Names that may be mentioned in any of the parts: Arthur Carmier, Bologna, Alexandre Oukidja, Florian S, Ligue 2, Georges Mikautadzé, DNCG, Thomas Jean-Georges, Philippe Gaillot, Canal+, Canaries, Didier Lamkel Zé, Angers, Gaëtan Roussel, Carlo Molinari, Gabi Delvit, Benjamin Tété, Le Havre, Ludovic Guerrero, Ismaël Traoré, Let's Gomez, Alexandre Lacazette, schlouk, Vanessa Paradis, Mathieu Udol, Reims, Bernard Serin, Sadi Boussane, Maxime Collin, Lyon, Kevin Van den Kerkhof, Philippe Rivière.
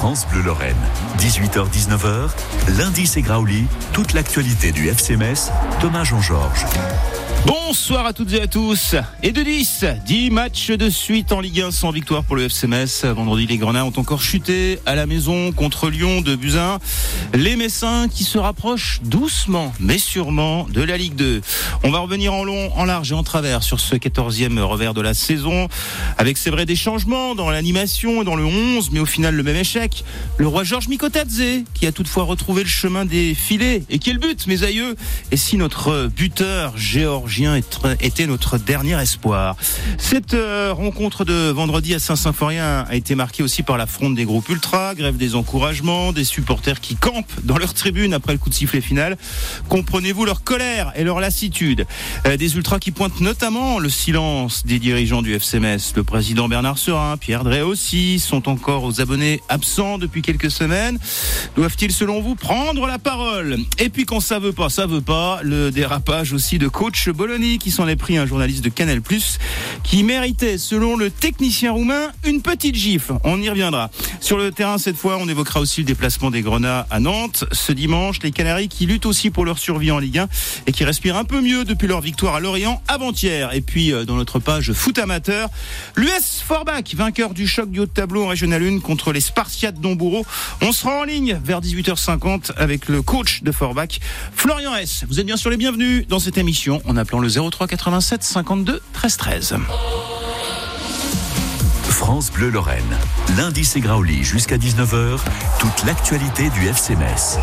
France Bleu Lorraine, 18h-19h, lundi c'est Graoully, toute l'actualité du FC Metz, Thomas Jean-Georges. Bonsoir à toutes et à tous. Et de 10 matchs de suite en Ligue 1 sans victoire pour le FC Metz. Vendredi, les Grenats ont encore chuté à la maison contre Lyon de Buzyn. Les Messins qui se rapprochent doucement mais sûrement de la Ligue 2. On va revenir en long, en large et en travers sur ce 14e revers de la saison, avec c'est vrai des changements dans l'animation et dans le 11, mais au final le même échec. Le roi Georges Mikautadzé qui a toutefois retrouvé le chemin des filets. Et quel but, mes aïeux. Et si notre buteur Georges était notre dernier espoir. Cette rencontre de vendredi à Saint-Symphorien a été marquée aussi par la fronde des groupes ultra, grève des encouragements, des supporters qui campent dans leur tribune après le coup de sifflet final. Comprenez-vous leur colère et leur lassitude. Des ultras qui pointent notamment le silence des dirigeants du FC Metz. Le président Bernard Serin, Pierre Drey aussi, sont encore aux abonnés absents depuis quelques semaines. Doivent-ils, selon vous, prendre la parole? Et puis quand ça veut pas, le dérapage aussi de coach Bologna qui s'en est pris un journaliste de Canal+, qui méritait, selon le technicien roumain, une petite gifle. On y reviendra. Sur le terrain, cette fois, on évoquera aussi le déplacement des Grenats à Nantes. Ce dimanche, les Canaries qui luttent aussi pour leur survie en Ligue 1 et qui respirent un peu mieux depuis leur victoire à Lorient avant-hier. Et puis, dans notre page foot amateur, l'US Forbach, vainqueur du choc du haut de tableau en Régional 1 contre les Spartiates d'Hombourg. On se rend en ligne vers 18h50 avec le coach de Forbach, Florian S. Vous êtes bien sûr les bienvenus dans cette émission. On appelant le 03 87 52 13 13. France Bleu Lorraine, lundi c'est Graouli jusqu'à 19h, toute l'actualité du FC Metz.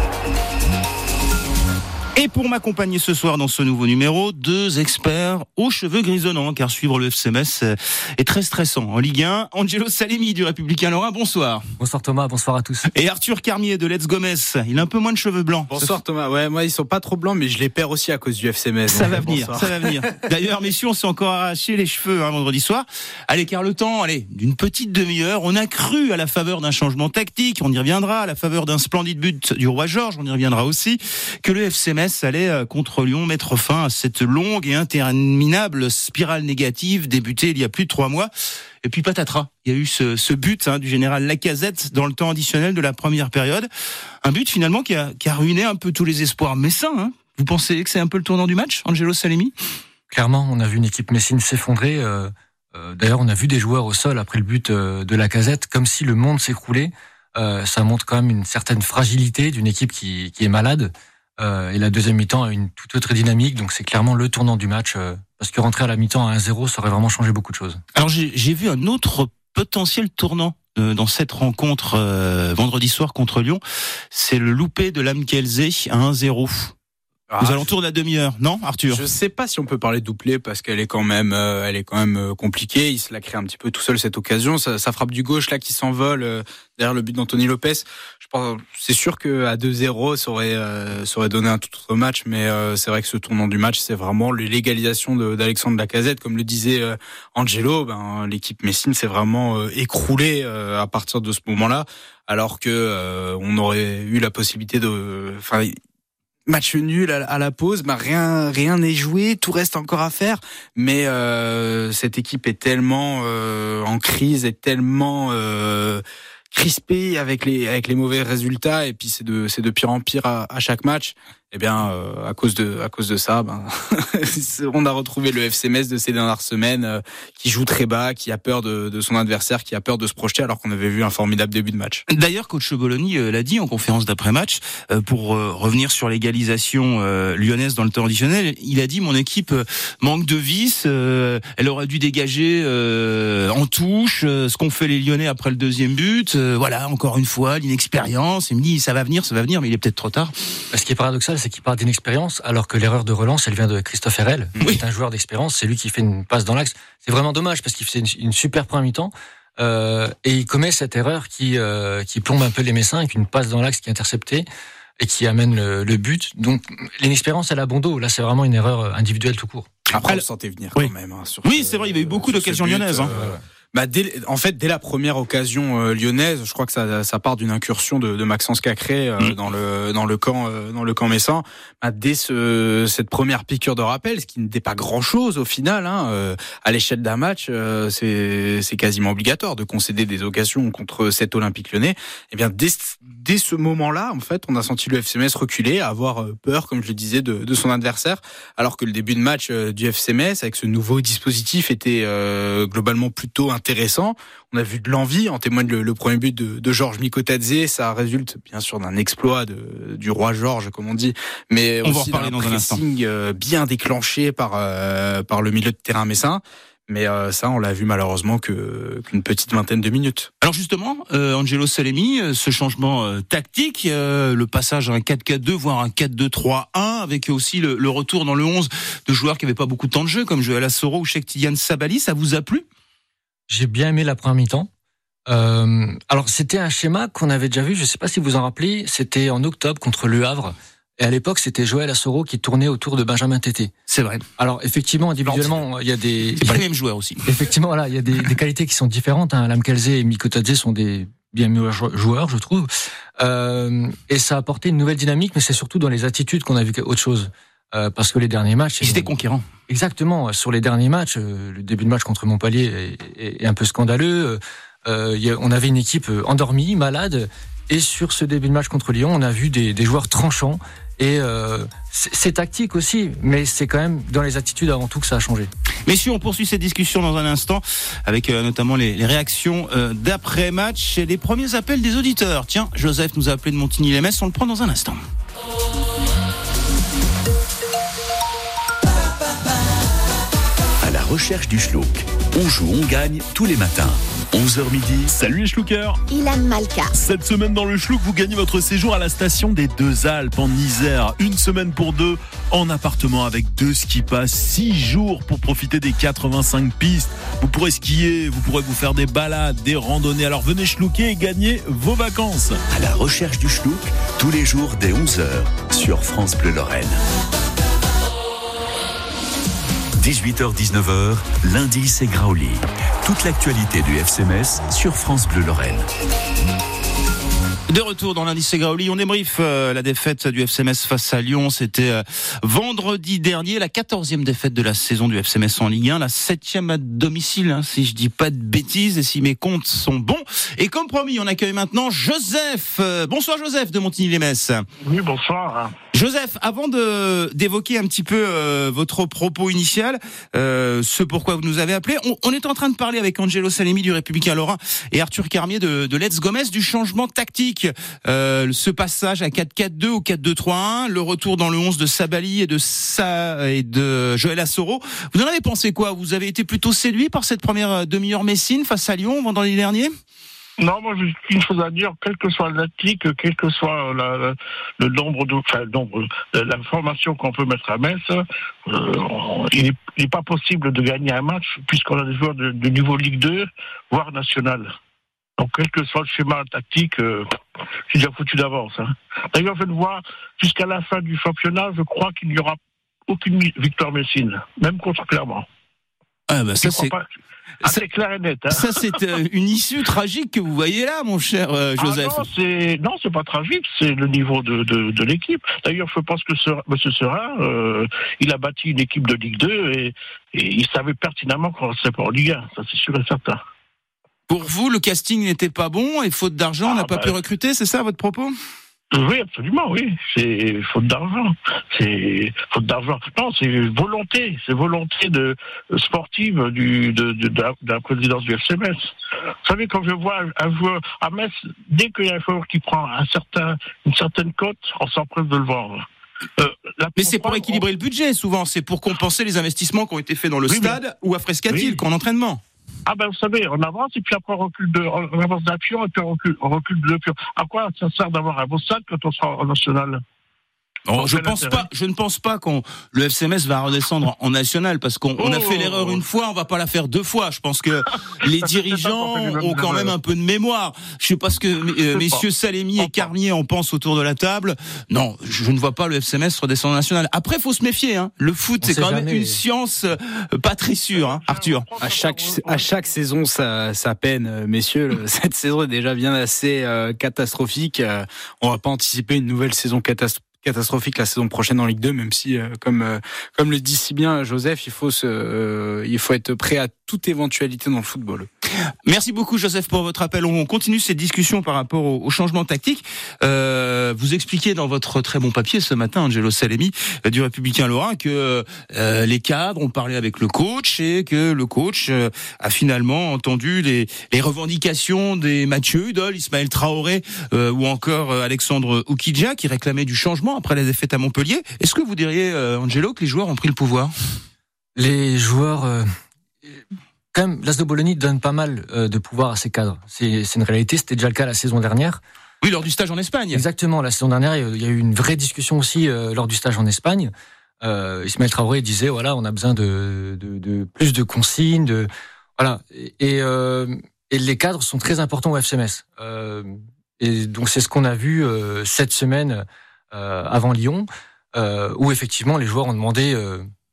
Et pour m'accompagner ce soir dans ce nouveau numéro, deux experts aux cheveux grisonnants, car suivre le FC Metz est très stressant. En Ligue 1, Angelo Salemi du Républicain Lorrain, bonsoir. Bonsoir Thomas, bonsoir à tous. Et Arthur Carmier de Let's Gomez, il a un peu moins de cheveux blancs. Bonsoir Thomas, ouais, moi ils sont pas trop blancs, mais je les perds aussi à cause du FC Metz. Ça va venir, bonsoir. Ça va venir. D'ailleurs, messieurs, on s'est encore arraché les cheveux vendredi soir. Allez, car le temps, d'une petite demi-heure, on a cru à la faveur d'un changement tactique, on y reviendra, à la faveur d'un splendide but du roi Georges, on y reviendra aussi, que le FC Metz allait contre Lyon mettre fin à cette longue et interminable spirale négative débutée il y a plus de 3 mois. Et puis patatras, il y a eu ce but du général Lacazette dans le temps additionnel de la première période. Un but finalement qui a ruiné un peu tous les espoirs messins. Vous pensez que c'est un peu le tournant du match, Angelo Salemi? Clairement, on a vu une équipe messine s'effondrer. D'ailleurs, on a vu des joueurs au sol après le but de Lacazette, comme si le monde s'écroulait. Ça montre quand même une certaine fragilité d'une équipe qui est malade. Et la deuxième mi-temps a une toute autre dynamique, donc c'est clairement le tournant du match, parce que rentrer à la mi-temps à 1-0, ça aurait vraiment changé beaucoup de choses. Alors j'ai vu un autre potentiel tournant dans cette rencontre vendredi soir contre Lyon, c'est le loupé de Lamkel Zé à 1-0. Aux alentours de la demi-heure, non, Arthur? Je sais pas si on peut parler de doublé parce qu'elle est quand même, compliquée. Il se la crée un petit peu tout seul cette occasion. Ça frappe du gauche là qui s'envole derrière le but d'Anthony Lopez. Je pense, c'est sûr que à 2-0, ça aurait donné un tout autre match. Mais c'est vrai que ce tournant du match, c'est vraiment l'égalisation d'Alexandre Lacazette, comme le disait Angelo. L'équipe messine s'est vraiment écroulée à partir de ce moment-là, alors que on aurait eu la possibilité de, match nul à la pause, rien n'est joué, tout reste encore à faire, mais cette équipe est tellement en crise, est tellement crispée avec les mauvais résultats, et puis c'est de pire en pire à chaque match. Eh bien, à cause de ça, on a retrouvé le FC Metz de ces dernières semaines, qui joue très bas, qui a peur de son adversaire, qui a peur de se projeter, alors qu'on avait vu un formidable début de match. D'ailleurs, coach Bologna l'a dit en conférence d'après-match, pour revenir sur l'égalisation lyonnaise dans le temps additionnel, il a dit « Mon équipe manque de vices, elle aurait dû dégager en touche, ce qu'ont fait les Lyonnais après le deuxième but, voilà, encore une fois, l'inexpérience. » Il me dit « ça va venir, mais il est peut-être trop tard. » Ce qui est paradoxal, c'est qu'il part d'inexpérience, alors que l'erreur de relance, elle vient de Christophe Hérelle, qui est un joueur d'expérience. C'est lui qui fait une passe dans l'axe. C'est vraiment dommage parce qu'il fait une super première mi-temps, et il commet cette erreur qui plombe un peu les Messins, avec une passe dans l'axe qui est interceptée et qui amène le but. Donc l'inexpérience, elle a bon dos. Là, c'est vraiment une erreur individuelle tout court. Après, on le sentait venir quand même. C'est vrai, il y avait eu beaucoup d'occasions lyonnaises. Dès la première occasion lyonnaise, je crois que ça part d'une incursion de Maxence Cacré dans le camp messin. Dès cette première piqûre de rappel, ce qui n'était pas grand-chose au final, à l'échelle d'un match, c'est quasiment obligatoire de concéder des occasions contre cet Olympique lyonnais. Eh bien, dès ce moment-là, en fait, on a senti le FC Metz reculer, avoir peur, comme je le disais, de son adversaire, alors que le début de match du FC Metz avec ce nouveau dispositif était globalement plutôt intéressant. On a vu de l'envie, en témoigne le premier but de Georges Mikautadzé. Ça résulte bien sûr d'un exploit du roi Georges, comme on dit, mais on aussi d'un pressing bien déclenché par le milieu de terrain messin. Mais ça, on l'a vu malheureusement qu'une petite vingtaine de minutes. Alors justement, Angelo Salemi, ce changement tactique, le passage à un 4-4-2, voire un 4-2-3-1, avec aussi le retour dans le 11 de joueurs qui n'avaient pas beaucoup de temps de jeu, comme Joël Asoro ou Shekhtian Sabaly, ça vous a plu ? J'ai bien aimé la première mi-temps. Alors c'était un schéma qu'on avait déjà vu, je ne sais pas si vous vous en rappelez, c'était en octobre contre Le Havre. Et à l'époque, c'était Joël Asoro qui tournait autour de Benjamin Tété. C'est vrai. Alors, effectivement, individuellement, il y a des... C'est pas les mêmes joueurs aussi. Effectivement, là, il y a des qualités qui sont différentes. Lamkel Zé et Mikautadzé sont des bien meilleurs joueurs, je trouve. Et ça a apporté une nouvelle dynamique, mais c'est surtout dans les attitudes qu'on a vu autre chose. Parce que les derniers matchs... Ils étaient conquérants. Exactement. Sur les derniers matchs, le début de match contre Montpellier est un peu scandaleux. On avait une équipe endormie, malade. Et sur ce début de match contre Lyon, on a vu des joueurs tranchants. Et c'est tactique aussi, mais c'est quand même dans les attitudes avant tout que ça a changé. Messieurs, on poursuit cette discussion dans un instant, avec notamment les réactions d'après-match et les premiers appels des auditeurs. Tiens, Joseph nous a appelé de Montigny-les-Messes, on le prend dans un instant. À la recherche du schlouk, on joue, on gagne tous les matins. 11h midi. Salut les schloukers. Ilan Malka. Cette semaine dans le schlouk, vous gagnez votre séjour à la station des Deux Alpes en Isère. Une semaine pour deux en appartement avec 2 skis pass. 6 jours pour profiter des 85 pistes. Vous pourrez skier, vous pourrez vous faire des balades, des randonnées. Alors venez schlouker et gagnez vos vacances. À la recherche du schlouk, tous les jours dès 11h sur France Bleu Lorraine. 18h-19h, lundi c'est Graoully. Toute l'actualité du FC Metz sur France Bleu Lorraine. De retour dans lundi c'est Graoully, on débriefe la défaite du FC Metz face à Lyon. C'était vendredi dernier, la 14e défaite de la saison du FC Metz en Ligue 1, la 7e à domicile, si je dis pas de bêtises et si mes comptes sont bons. Et comme promis, on accueille maintenant Joseph. Bonsoir Joseph de Montigny-les-Messes. Oui, bonsoir. Joseph, avant d'évoquer un petit peu votre propos initial, ce pourquoi vous nous avez appelé, on est en train de parler avec Angelo Salemi du Républicain Lorrain et Arthur Carmier de Let's Gomez du changement tactique. Ce passage à 4-4-2 ou 4-2-3-1, le retour dans le 11 de Sabaly et de Joël Asoro. Vous en avez pensé quoi ? Vous avez été plutôt séduit par cette première demi-heure messine face à Lyon vendredi dernier ? Non, moi j'ai une chose à dire, quelle que soit la tactique, quel que soit la formation qu'on peut mettre à Metz, il n'est pas possible de gagner un match puisqu'on a des joueurs de niveau Ligue 2, voire national. Donc quel que soit le schéma tactique, c'est déjà foutu d'avance. D'ailleurs, je le vois, jusqu'à la fin du championnat, je crois qu'il n'y aura aucune victoire messine, même contre Clermont. Ah bah ça c'est... c'est clair et net. Ça, c'est une issue tragique que vous voyez là, mon cher Joseph. Ah non, c'est pas tragique, c'est le niveau de l'équipe. D'ailleurs, je pense que M. Serin, il a bâti une équipe de Ligue 2 et il savait pertinemment qu'on ne serait pas en Ligue 1, ça c'est sûr et certain. Pour vous, le casting n'était pas bon et faute d'argent, on n'a pas pu recruter, c'est ça votre propos ? Oui, absolument, oui. C'est faute d'argent. Non, c'est volonté de sportive de la présidence du FC Metz. Vous savez, quand je vois un joueur à Metz, dès qu'il y a un joueur qui prend une certaine cote, on s'empresse de le vendre. Mais c'est pour équilibrer le budget, souvent. C'est pour compenser les investissements qui ont été faits dans le stade ou à Frescati, qu'en entraînement. Ah ben vous savez, on avance et puis après on avance d'un pion et puis on recule de deux pions. À quoi ça sert d'avoir un beau stade quand on sera en national ? Je ne pense pas qu'on le FC Metz va redescendre en national, parce qu'on a fait l'erreur une fois, on va pas la faire deux fois. Je pense que les dirigeants ont quand même un peu de mémoire. Je sais pas ce que messieurs Salemi et Carmier en pensent autour de la table. Non, je ne vois pas le FC Metz redescendre en national. Après, faut se méfier, hein. Le foot, c'est quand même une science pas très sûre, hein, Arthur. À chaque saison, ça peine, messieurs. Cette saison est déjà bien assez catastrophique. On va pas anticiper une nouvelle saison catastrophique la saison prochaine en Ligue 2, même si comme le dit si bien Joseph, il faut être prêt à toute éventualité dans le football. Merci beaucoup Joseph pour votre appel. On continue cette discussion par rapport au changement tactique. Vous expliquez dans votre très bon papier ce matin, Angelo Salemi du Républicain Lorrain, que les cadres ont parlé avec le coach et que le coach a finalement entendu les revendications des Mathieu Udol, Ismaël Traoré ou encore Alexandre Oukidja, qui réclamaient du changement après la défaite à Montpellier. Est-ce que vous diriez, Angelo, que les joueurs ont pris le pouvoir ? Les joueurs... Quand même, l'AS de Bologna donne pas mal de pouvoir à ses cadres. C'est une réalité, c'était déjà le cas la saison dernière. Oui, lors du stage en Espagne. Exactement, la saison dernière, il y a eu une vraie discussion aussi lors du stage en Espagne. Ismaël Traoré disait, voilà, on a besoin de plus de consignes, voilà. Et les cadres sont très importants au FC Metz. Et donc c'est ce qu'on a vu cette semaine avant Lyon, où effectivement les joueurs ont demandé...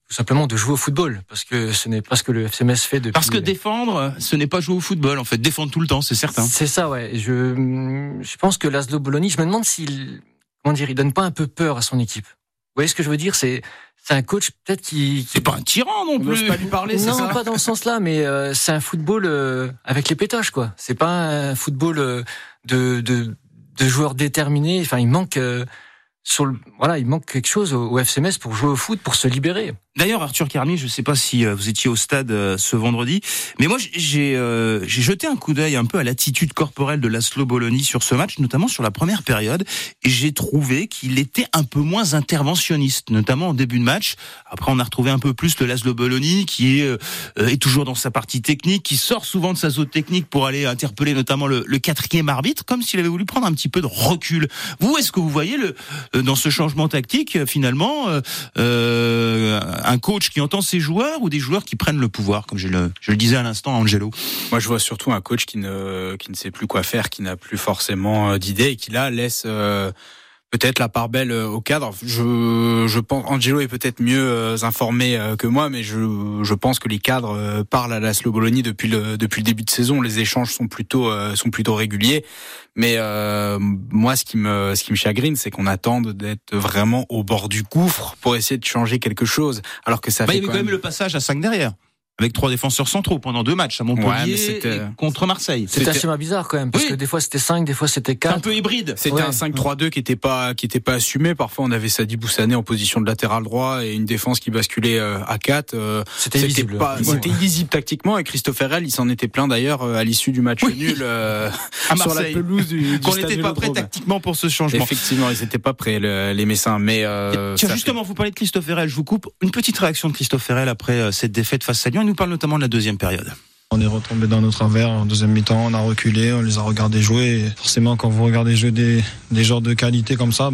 tout simplement de jouer au football, parce que ce n'est pas ce que le FC Metz fait depuis... Parce que défendre, ce n'est pas jouer au football, en fait. Défendre tout le temps, c'est certain. C'est ça, ouais. Je pense que l'AS de Bologna, je me demande s'il, comment dire, il donne pas un peu peur à son équipe. Vous voyez ce que je veux dire? C'est un coach, peut-être, qui... C'est pas un tyran, non plus. On n'ose pas lui parler, c'est ça? Non, pas dans ce sens-là, mais c'est un football avec les pétaches, quoi. C'est pas un football de joueurs déterminés. Enfin, il manque... il manque quelque chose au FC Metz pour jouer au foot, pour se libérer. D'ailleurs, Arthur Carmier, je ne sais pas si vous étiez au stade ce vendredi, mais moi j'ai jeté un coup d'œil un peu à l'attitude corporelle de l'Aslo Bologna sur ce match, notamment sur la première période, et j'ai trouvé qu'il était un peu moins interventionniste, notamment en début de match. Après, on a retrouvé un peu plus l'Aslo Bologna qui est toujours dans sa partie technique, qui sort souvent de sa zone technique pour aller interpeller notamment le quatrième arbitre, comme s'il avait voulu prendre un petit peu de recul. Vous, est-ce que vous voyez dans ce changement tactique, finalement, un coach qui entend ses joueurs ou des joueurs qui prennent le pouvoir, comme je le disais à l'instant à Angelo? Moi, je vois surtout un coach qui ne sait plus quoi faire, qui n'a plus forcément d'idée et qui, là, laisse peut-être la part belle au cadre. Je pense, Angelo est peut-être mieux informé que moi, mais je pense que les cadres parlent à l'AS Bologna depuis le début de saison. Les échanges sont plutôt réguliers. Mais moi, ce qui me chagrine, c'est qu'on attende d'être vraiment au bord du gouffre pour essayer de changer quelque chose, alors que ça. Bah, fait il y avait quand même le passage à 5 derrière, avec 3 défenseurs centraux pendant 2 matchs à Montpellier et contre Marseille. C'était un schéma bizarre quand même, parce que des fois c'était 5, des fois c'était 4. C'est un peu hybride. C'était un 5-3-2 qui était pas assumé. Parfois on avait Sadi Boussane en position de latéral droit et une défense qui basculait à 4. C'était illisible tactiquement, et Christophe Hérelle, il s'en était plaint d'ailleurs à l'issue du match nul à Marseille, sur la pelouse du qu'on n'était pas prêt tactiquement pour ce changement. Effectivement, ils n'étaient pas prêts les Messins, mais justement, vous parlez de Christophe Hérelle, je vous coupe. Une petite réaction de Christophe Hérelle après cette défaite face à Lyon. Il nous parle notamment de la deuxième période. On est retombé dans nos travers en deuxième mi-temps, on a reculé, on les a regardés jouer. Et forcément, quand vous regardez jouer des genres de qualité comme ça,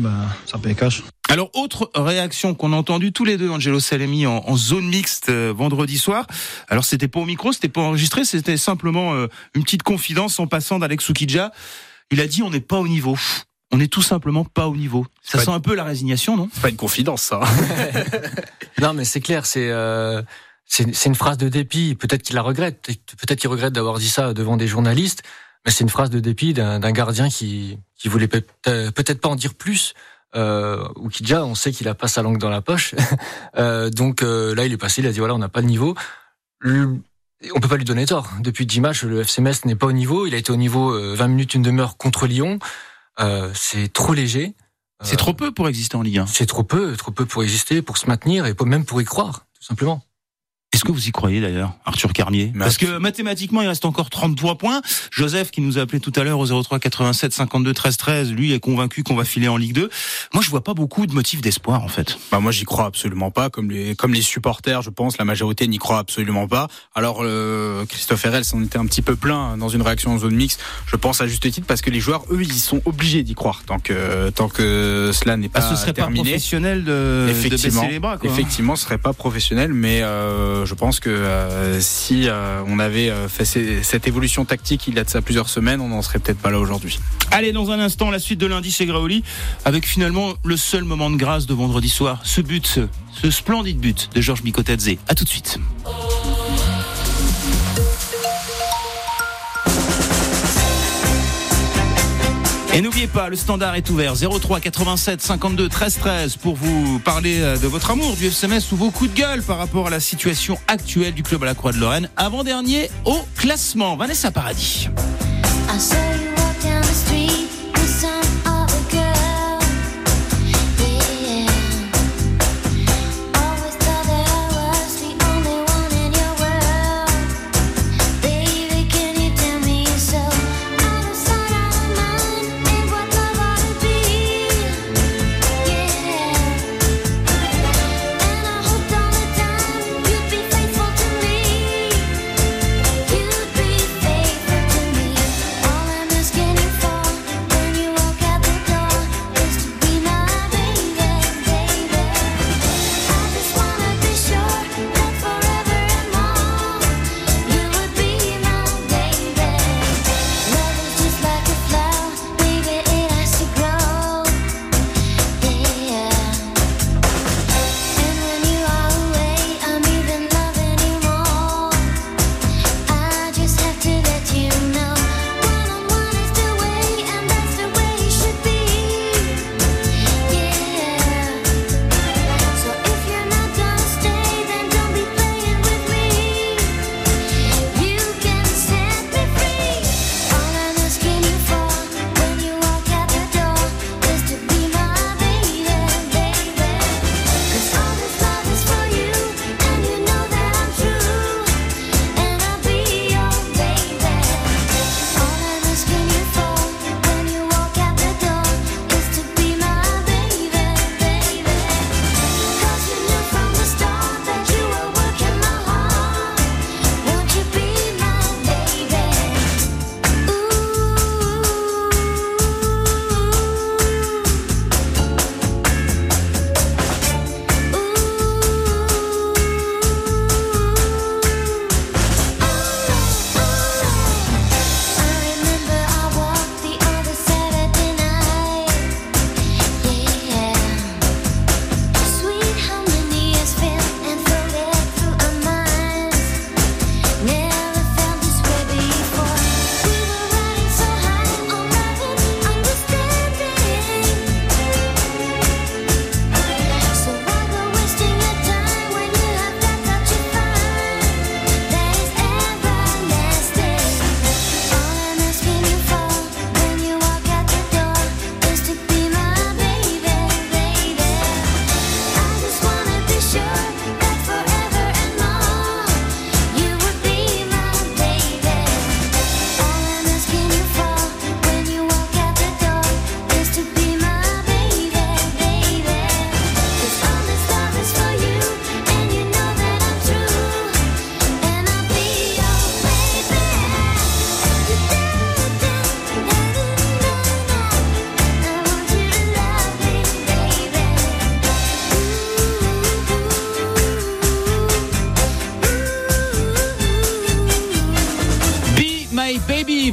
ça paye cash. Alors, autre réaction qu'on a entendue tous les deux, Angelo Salemi, en zone mixte vendredi soir. Alors, c'était pas au micro, c'était pas enregistré, c'était simplement une petite confidence en passant d'Alex Oukidja. Il a dit « on n'est pas au niveau ». On n'est tout simplement pas au niveau. Ça sent un peu la résignation, non ? C'est pas une confidence, ça. Non, mais c'est clair, c'est une phrase de dépit. Peut-être qu'il la regrette. Peut-être qu'il regrette d'avoir dit ça devant des journalistes. Mais c'est une phrase de dépit d'un gardien qui voulait peut-être pas en dire plus, ou qui déjà, on sait qu'il a pas sa langue dans la poche. Donc, là, il est passé. Il a dit voilà, on n'a pas le niveau. On peut pas lui donner tort. Depuis 10 matchs, le FC Metz n'est pas au niveau. Il a été au niveau 20 minutes, une demi-heure contre Lyon. C'est trop léger. C'est trop peu pour exister en Ligue 1. C'est trop peu pour exister, pour se maintenir et même pour y croire, tout simplement. Est-ce que vous y croyez d'ailleurs, Arthur Carmier ? Parce que mathématiquement, il reste encore 33 points. Joseph, qui nous a appelé tout à l'heure au 03 87 52 13 13, lui est convaincu qu'on va filer en Ligue 2. Moi, je vois pas beaucoup de motifs d'espoir, en fait. Moi, j'y crois absolument pas. Comme les supporters, je pense, la majorité n'y croit absolument pas. Alors, Christophe Hérelle s'en était un petit peu plein dans une réaction en zone mixte, je pense à juste titre, parce que les joueurs, eux, ils sont obligés d'y croire tant que cela n'est pas terminé. Ce serait terminé. Pas professionnel de baisser les bras, quoi. Effectivement, ce serait pas professionnel, mais je pense que si on avait fait cette évolution tactique il y a de ça plusieurs semaines, on n'en serait peut-être pas là aujourd'hui. Allez, dans un instant, la suite de lundi, c'est Graoully, avec finalement le seul moment de grâce de vendredi soir, ce splendide but de Georges Mikautadzé. À tout de suite. Et n'oubliez pas, le standard est ouvert, 03 87 52 13 13 pour vous parler de votre amour du FC Metz ou vos coups de gueule par rapport à la situation actuelle du club à la Croix de Lorraine, avant-dernier au classement. Vanessa Paradis.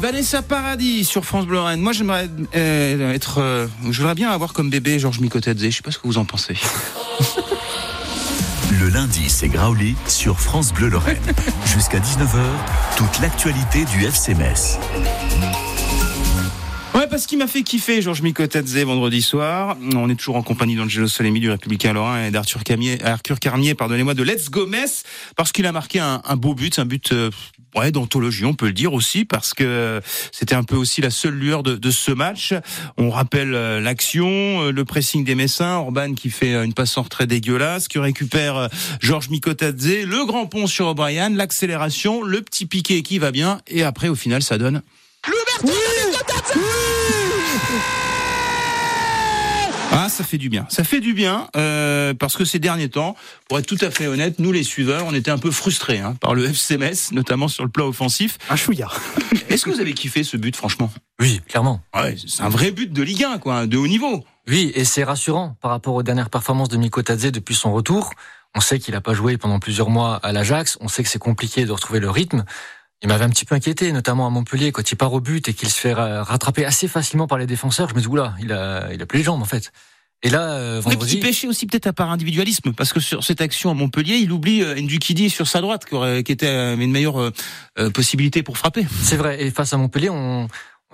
Vanessa Paradis sur France Bleu Lorraine. Moi, j'aimerais j'aimerais bien avoir comme bébé Georges Mikautadzé. Je sais pas ce que vous en pensez. Le lundi, c'est Graoully sur France Bleu Lorraine. Jusqu'à 19h, toute l'actualité du FC Metz. Parce qu'il m'a fait kiffer Georges Mikautadzé vendredi soir. On est toujours en compagnie d'Angelo Salemi du Républicain Lorrain et d'Arthur Carmier, de Let's Gomez, parce qu'il a marqué un beau but, un but ouais, d'anthologie, on peut le dire aussi, parce que c'était un peu aussi la seule lueur de ce match. On rappelle l'action, le pressing des Messins, Orban qui fait une passe en retrait dégueulasse, qui récupère Georges Mikautadzé, le grand pont sur O'Brien, l'accélération, le petit piqué qui va bien, et après au final ça donne... l'ouverture de Mikautadzé. Ah, ça fait du bien. Ça fait du bien parce que ces derniers temps, pour être tout à fait honnête, nous les suiveurs, on était un peu frustrés par le FC Metz, notamment sur le plan offensif. Un chouillard. Est-ce que vous avez kiffé ce but, franchement ? Oui, clairement. Ouais, c'est un vrai but de Ligue 1, quoi, de haut niveau. Oui, et c'est rassurant par rapport aux dernières performances de Mikautadzé depuis son retour. On sait qu'il n'a pas joué pendant plusieurs mois à l'Ajax. On sait que c'est compliqué de retrouver le rythme. Il m'avait un petit peu inquiété, notamment à Montpellier, quand il part au but et qu'il se fait rattraper assez facilement par les défenseurs. Je me dis, oula, il a plus les jambes, en fait. Et là, vendredi... il pêchait aussi peut-être à part individualisme, parce que sur cette action à Montpellier, il oublie N'Duquidi sur sa droite, qui était une meilleure possibilité pour frapper. C'est vrai, et face à Montpellier, on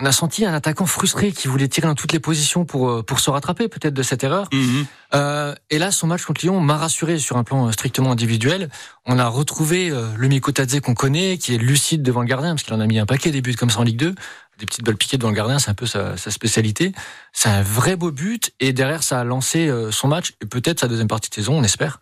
a senti un attaquant frustré qui voulait tirer dans toutes les positions pour se rattraper, peut-être, de cette erreur. Mm-hmm. Et là, son match contre Lyon m'a rassuré sur un plan strictement individuel. On a retrouvé le Mikautadzé qu'on connaît, qui est lucide devant le gardien, parce qu'il en a mis un paquet des buts comme ça en Ligue 2. Des petites balles piquées devant le gardien, c'est un peu sa spécialité. C'est un vrai beau but, et derrière, ça a lancé son match, et peut-être sa deuxième partie de saison, on espère.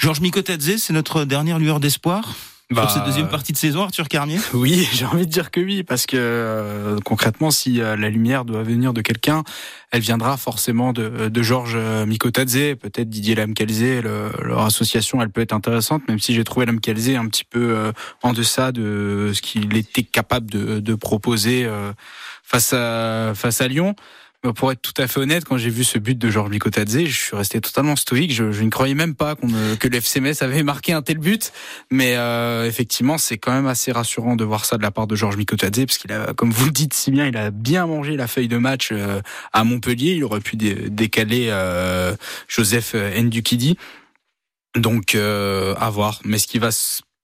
Georges Mikautadzé, c'est notre dernière lueur d'espoir pour cette deuxième partie de saison, Arthur Carmier ? Oui, j'ai envie de dire que oui, parce que concrètement, si la lumière doit venir de quelqu'un, elle viendra forcément de Georges Mikautadzé, peut-être Didier Lamkel Zé. Leur association, elle peut être intéressante, même si j'ai trouvé Lamkel Zé un petit peu en deçà de ce qu'il était capable de proposer face à Lyon. Pour être tout à fait honnête, quand j'ai vu ce but de Georges Mikautadzé, je suis resté totalement stoïque. Je ne croyais même pas que le FC Metz avait marqué un tel but. Mais effectivement, c'est quand même assez rassurant de voir ça de la part de Georges Mikautadzé, parce qu'il a, comme vous le dites si bien, il a bien mangé la feuille de match à Montpellier. Il aurait pu décaler Joseph N'Duquidi. Donc, à voir. Mais ce qui va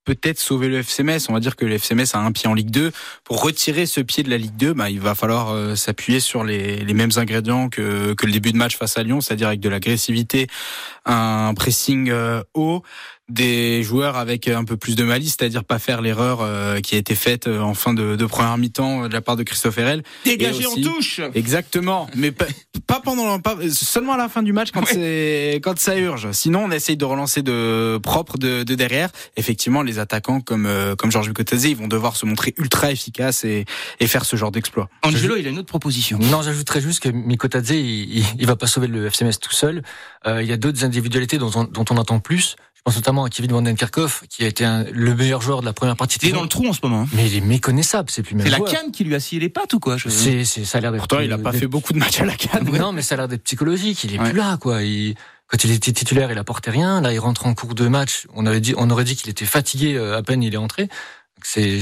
peut-être sauver le FC Metz, on va dire que le FC Metz a un pied en Ligue 2. Pour retirer ce pied de la Ligue 2, il va falloir s'appuyer sur les mêmes ingrédients que le début de match face à Lyon, c'est-à-dire avec de l'agressivité, un pressing haut, des joueurs avec un peu plus de malice, c'est-à-dire pas faire l'erreur qui a été faite en fin de première mi-temps de la part de Christophe Hérelle. Dégager en touche. Exactement, mais pas pendant, seulement à la fin du match quand ça urge. Sinon, on essaye de relancer de derrière. Effectivement, les attaquants comme Georges Mikautadzé, ils vont devoir se montrer ultra efficaces et faire ce genre d'exploit. Angelo, il a une autre proposition. Non, j'ajouterais juste que Mikautadzé, il va pas sauver le FC Metz tout seul. Il y a d'autres individualités dont on entend plus. Je pense notamment à Kevin Van den Kerkhof, qui a été le meilleur joueur de la première partie de saison. Il est dans le trou en ce moment. Mais il est méconnaissable, c'est plus même joueur. C'est la CAN qui lui a scié les pattes ou quoi? Ça a l'air d'être... Pourtant, il a pas fait beaucoup de matchs à la CAN. Non, mais ça a l'air d'être psychologique. Il est plus là, quoi. Quand il était titulaire, il apportait rien. Là, il rentre en cours de match. On aurait dit qu'il était fatigué à peine il est entré.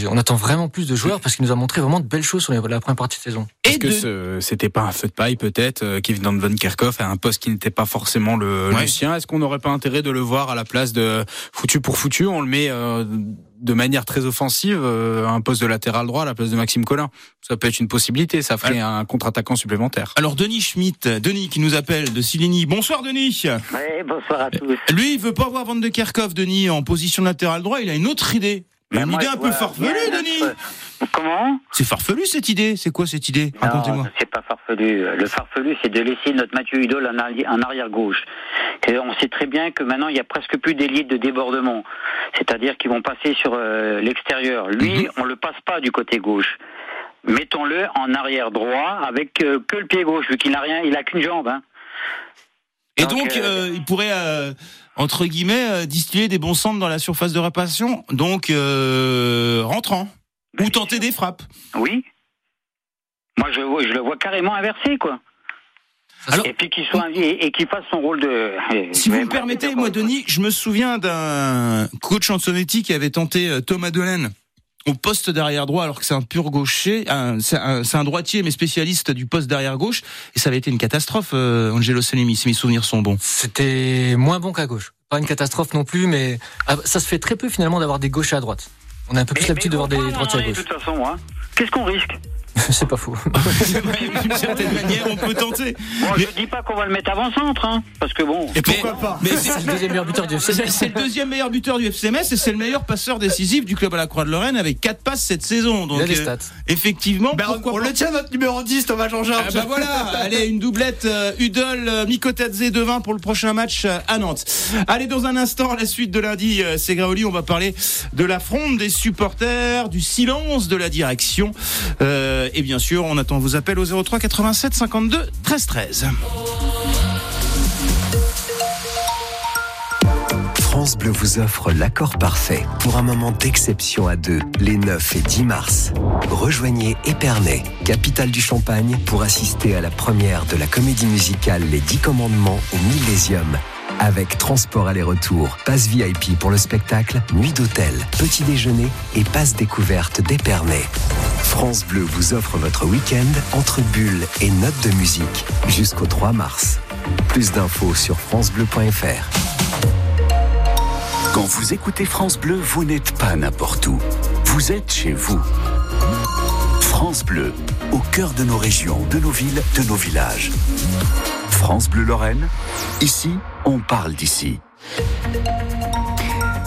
On attend vraiment plus de joueurs parce qu'il nous a montré vraiment de belles choses sur la première partie de saison. Est-ce que c'était pas un feu de paille peut-être, Kevin Van den Kerkhof, à un poste qui n'était pas forcément le sien? Est-ce qu'on n'aurait pas intérêt de le voir à la place de foutu pour foutu? On le met de manière très offensive à un poste de latéral droit à la place de Maxime Collin. Ça peut être une possibilité, ça ferait un contre-attaquant supplémentaire. Alors Denis Schmitt, Denis qui nous appelle de Silligny. Bonsoir Denis. Oui, bonsoir à tous. Lui, il veut pas voir Van den Kerkhof, Denis, en position de latéral droit, il a une autre idée. Mais une idée un peu farfelue, Denis. Comment ? C'est farfelu cette idée. C'est quoi cette idée ? Non, racontez-moi. C'est pas farfelu. Le farfelu, c'est de laisser notre Mathieu Udol en arrière gauche. Et on sait très bien que maintenant il y a presque plus d'ailier de débordement. C'est-à-dire qu'ils vont passer sur l'extérieur. Lui, on le passe pas du côté gauche. Mettons-le en arrière droit avec que le pied gauche, vu qu'il n'a rien, il a qu'une jambe. Et donc, il pourrait, entre guillemets, distiller des bons centres dans la surface de réparation, donc rentrant, ou tenter des frappes. Oui. Moi, je le vois carrément inversé, quoi. Alors, et puis qu'il fasse son rôle de... Si vous me permettez, moi, Denis, je me souviens d'un coach Antonetti qui avait tenté Thomas Delaine au poste d'arrière droit, alors que c'est un pur gaucher, c'est un droitier mais spécialiste du poste d'arrière gauche, et ça avait été une catastrophe. Angelo Salemi, si mes souvenirs sont bons, c'était moins bon qu'à gauche, pas une catastrophe non plus, mais ça se fait très peu finalement d'avoir des gauchers à droite. On a un peu plus l'habitude de voir des droitiers à gauche. De toute façon, qu'est-ce qu'on risque? C'est pas faux. D'une certaine manière, on peut tenter. Bon, mais... je dis pas qu'on va le mettre avant-centre, hein, parce que bon. Et pourquoi mais, pas mais c'est le deuxième meilleur buteur du FC Metz. C'est le deuxième meilleur buteur du FC Metz et c'est le meilleur passeur décisif du club à la Croix-de-Lorraine avec 4 passes cette saison. Donc, il a les stats. Effectivement. Bah, on le tient notre numéro 10, Thomas Jean-Georges. Ah bah voilà. Allez, une doublette Udol, Mikautadzé, 2-20 pour le prochain match à Nantes. Allez, dans un instant, à la suite de lundi, c'est Graoully. On va parler de la fronde des supporters, du silence de la direction. Et bien sûr, on attend vos appels au 03 87 52 13 13. France Bleu vous offre l'accord parfait pour un moment d'exception à deux, les 9 et 10 mars. Rejoignez Épernay, capitale du Champagne, pour assister à la première de la comédie musicale Les 10 Commandements au Millésium. Avec transport aller-retour, passe VIP pour le spectacle, nuit d'hôtel, petit déjeuner et passe découverte d'Épernay. France Bleu vous offre votre week-end entre bulles et notes de musique jusqu'au 3 mars. Plus d'infos sur francebleu.fr. Quand vous écoutez France Bleu, vous n'êtes pas n'importe où. Vous êtes chez vous. France Bleu, au cœur de nos régions, de nos villes, de nos villages. France Bleu Lorraine, ici, on parle d'ici.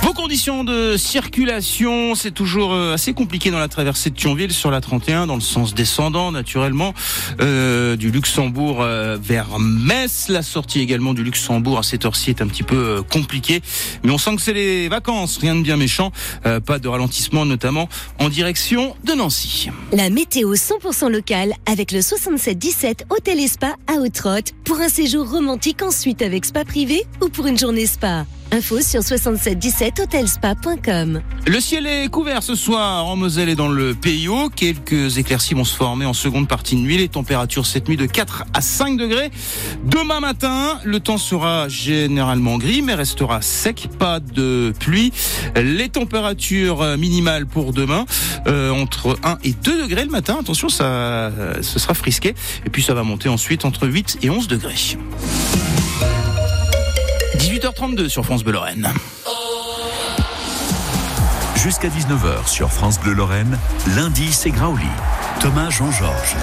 Vos conditions de circulation, c'est toujours assez compliqué dans la traversée de Thionville sur la 31, dans le sens descendant naturellement, du Luxembourg vers Metz. La sortie également du Luxembourg à cette heure-ci est un petit peu compliquée, mais on sent que c'est les vacances, rien de bien méchant, pas de ralentissement notamment en direction de Nancy. La météo 100% locale avec le 6717 Hôtel et Spa à Haute-Rotte pour un séjour romantique ensuite avec spa privé ou pour une journée spa. Info sur 6717hotelspa.com. Le ciel est couvert ce soir en Moselle et dans le Pays Haut. Quelques éclaircies vont se former en seconde partie de nuit. Les températures cette nuit de 4 à 5 degrés. Demain matin, le temps sera généralement gris mais restera sec, pas de pluie. Les températures minimales pour demain, entre 1 et 2 degrés le matin. Attention, ça ce sera frisqué. Et puis ça va monter ensuite entre 8 et 11 degrés. 18h32 sur France Bleu Lorraine. Jusqu'à 19h sur France Bleu Lorraine, lundi c'est Graoully. Thomas Jean-Georges.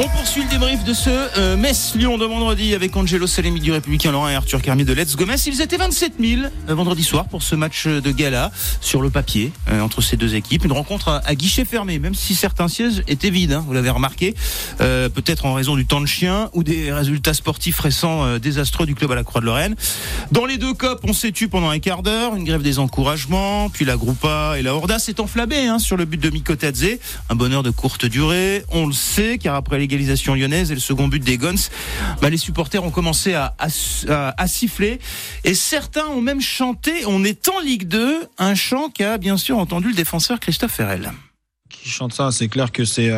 On poursuit le débrief de ce Metz-Lyon de vendredi avec Angelo Salemi du Républicain Lorrain et Arthur Carmier de Let's Gomez. Ils étaient 27 000 vendredi soir pour ce match de gala sur le papier entre ces deux équipes. Une rencontre à guichet fermé, même si certains sièges étaient vides, hein, vous l'avez remarqué, peut-être en raison du temps de chien ou des résultats sportifs récents désastreux du club à la Croix-de-Lorraine. Dans les deux COP, on s'est tu pendant un quart d'heure, une grève des encouragements, puis la Groupa et la Horda s'est enflammée sur le but de Mikautadzé. Un bonheur de courte durée, on le sait, car après l'égalisation lyonnaise et le second but des Gons, les supporters ont commencé à siffler et certains ont même chanté « On est en Ligue 2 », un chant qu'a bien sûr entendu le défenseur Christophe Hérelle. Qui chante ça, c'est clair que c'est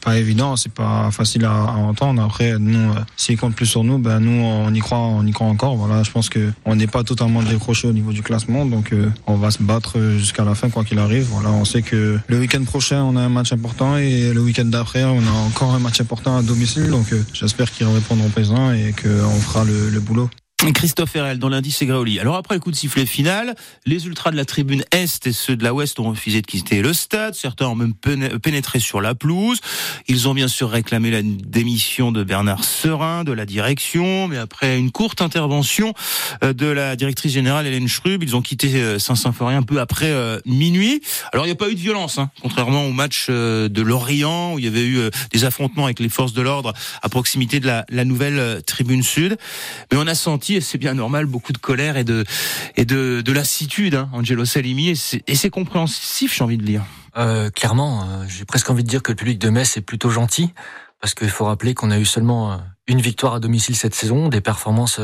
pas évident, c'est pas facile à entendre. Après, nous, s'ils comptent plus sur nous, nous on y croit encore. Voilà, je pense que on n'est pas totalement décroché au niveau du classement, donc on va se battre jusqu'à la fin quoi qu'il arrive. Voilà, on sait que le week-end prochain on a un match important et le week-end d'après on a encore un match important à domicile. Donc j'espère qu'ils répondront présent et qu'on fera le boulot. Christophe Hérelle dans lundi c'est Graoully. Alors après le coup de sifflet final, les ultras de la tribune Est et ceux de la Ouest ont refusé de quitter le stade. Certains ont même pénétré sur la pelouse. Ils ont bien sûr réclamé la démission de Bernard Serin, de la direction. Mais après une courte intervention de la directrice générale Hélène Schrub, ils ont quitté Saint-Symphorien un peu après minuit. Alors il n'y a pas eu de violence, contrairement au match de Lorient où il y avait eu des affrontements avec les forces de l'ordre à proximité de la nouvelle tribune Sud. Mais on a senti, et c'est bien normal, beaucoup de colère et de lassitude, Angelo Salemi, et c'est compréhensif, j'ai envie de dire. Clairement, j'ai presque envie de dire que le public de Metz est plutôt gentil, parce qu'il faut rappeler qu'on a eu seulement une victoire à domicile cette saison, des performances